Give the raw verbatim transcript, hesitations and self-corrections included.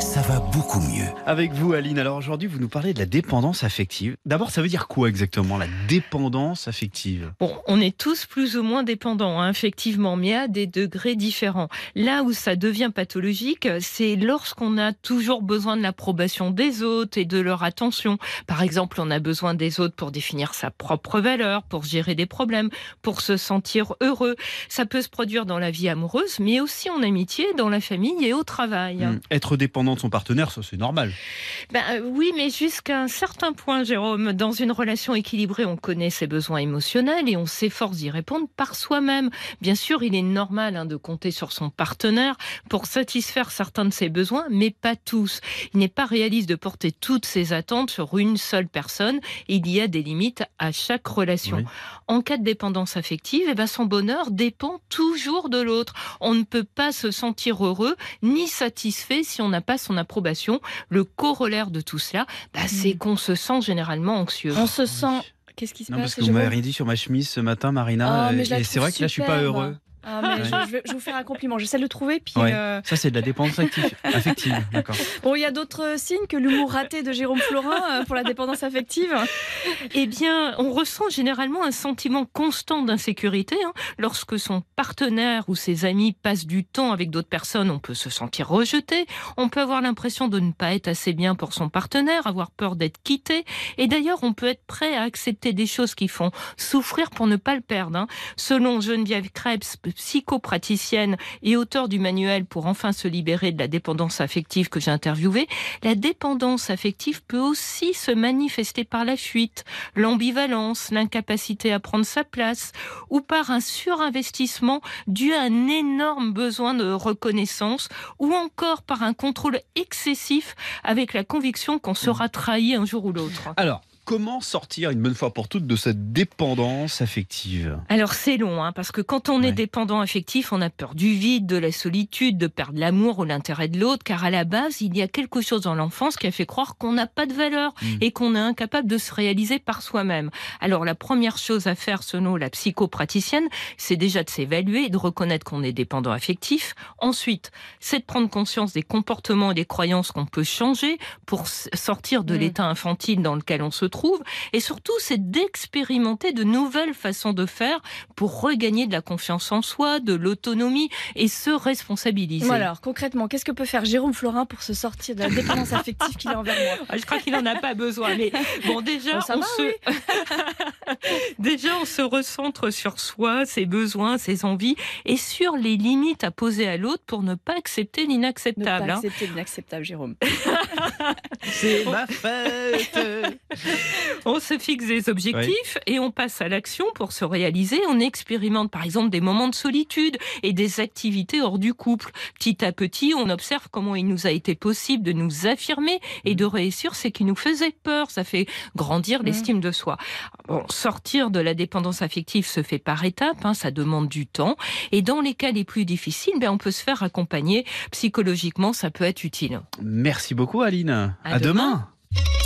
Ça va beaucoup mieux. Avec vous, Aline. Alors aujourd'hui, vous nous parlez de la dépendance affective. D'abord, ça veut dire quoi exactement, la dépendance affective? Bon, on est tous plus ou moins dépendants, hein, effectivement, mais à des degrés différents. Là où ça devient pathologique, c'est lorsqu'on a toujours besoin de l'approbation des autres et de leur attention. Par exemple, on a besoin des autres pour définir sa propre valeur, pour gérer des problèmes, pour se sentir heureux. Ça peut se produire dans la vie amoureuse, mais aussi en amitié, dans la famille et au travail. Mmh. Être dépendant de son partenaire, ça c'est normal. Ben, oui, mais jusqu'à un certain point, Jérôme. Dans une relation équilibrée, on connaît ses besoins émotionnels et on s'efforce d'y répondre par soi-même. Bien sûr, il est normal hein, de compter sur son partenaire pour satisfaire certains de ses besoins, mais pas tous. Il n'est pas réaliste de porter toutes ses attentes sur une seule personne. Il y a des limites à chaque relation. Oui. En cas de dépendance affective, eh ben, son bonheur dépend toujours de l'autre. On ne peut pas se sentir heureux ni satisfait si on n'a pas son approbation. Le corollaire de tout cela, bah, c'est qu'on se sent généralement anxieux. On se sent... Qu'est-ce qui se non, passe? Parce que vous m'avez rien dit sur ma chemise ce matin, Marina. Oh, et c'est vrai que là, je suis pas heureux. Ah, mais ouais. je, je vais vous faire un compliment. J'essaie de le trouver. Puis ouais. euh... Ça, c'est de la dépendance affective. affective. D'accord. Bon, il y a d'autres signes que l'humour raté de Jérôme Florin pour la dépendance affective. Eh bien, on ressent généralement un sentiment constant d'insécurité. Hein. Lorsque son partenaire ou ses amis passent du temps avec d'autres personnes, on peut se sentir rejeté. On peut avoir l'impression de ne pas être assez bien pour son partenaire, avoir peur d'être quitté. Et d'ailleurs, on peut être prêt à accepter des choses qui font souffrir pour ne pas le perdre. Hein. Selon Geneviève Krebs, psychopraticienne et auteure du manuel pour enfin se libérer de la dépendance affective que j'ai interviewé, la dépendance affective peut aussi se manifester par la fuite, l'ambivalence, l'incapacité à prendre sa place ou par un surinvestissement dû à un énorme besoin de reconnaissance ou encore par un contrôle excessif avec la conviction qu'on sera trahi un jour ou l'autre. Alors, comment sortir une bonne fois pour toutes de cette dépendance affective? Alors c'est long, hein, parce que quand on ouais. est dépendant affectif, on a peur du vide, de la solitude, de perdre l'amour ou l'intérêt de l'autre, car à la base, il y a quelque chose dans l'enfance qui a fait croire qu'on n'a pas de valeur mmh. et qu'on est incapable de se réaliser par soi-même. Alors la première chose à faire, selon la psychopraticienne, c'est déjà de s'évaluer et de reconnaître qu'on est dépendant affectif. Ensuite, c'est de prendre conscience des comportements et des croyances qu'on peut changer pour sortir de mmh. l'état infantile dans lequel on se trouve. Et surtout, c'est d'expérimenter de nouvelles façons de faire pour regagner de la confiance en soi, de l'autonomie et se responsabiliser. Alors, concrètement, qu'est-ce que peut faire Jérôme Florin pour se sortir de la dépendance affective qu'il a envers moi? Je crois qu'il n'en a pas besoin. Mais bon, déjà, bon, on va, se... oui. déjà, on se recentre sur soi, ses besoins, ses envies et sur les limites à poser à l'autre pour ne pas accepter l'inacceptable. Ne pas hein. accepter l'inacceptable, Jérôme. C'est ma fête. On se fixe des objectifs oui. et on passe à l'action pour se réaliser. On expérimente par exemple des moments de solitude et des activités hors du couple. Petit à petit, on observe comment il nous a été possible de nous affirmer et de réussir ce qui nous faisait peur. Ça fait grandir l'estime de soi. Bon, sortir de la dépendance affective se fait par étapes, hein, ça demande du temps. Et dans les cas les plus difficiles, ben, on peut se faire accompagner psychologiquement, ça peut être utile. Merci beaucoup Aline. À, à demain, demain.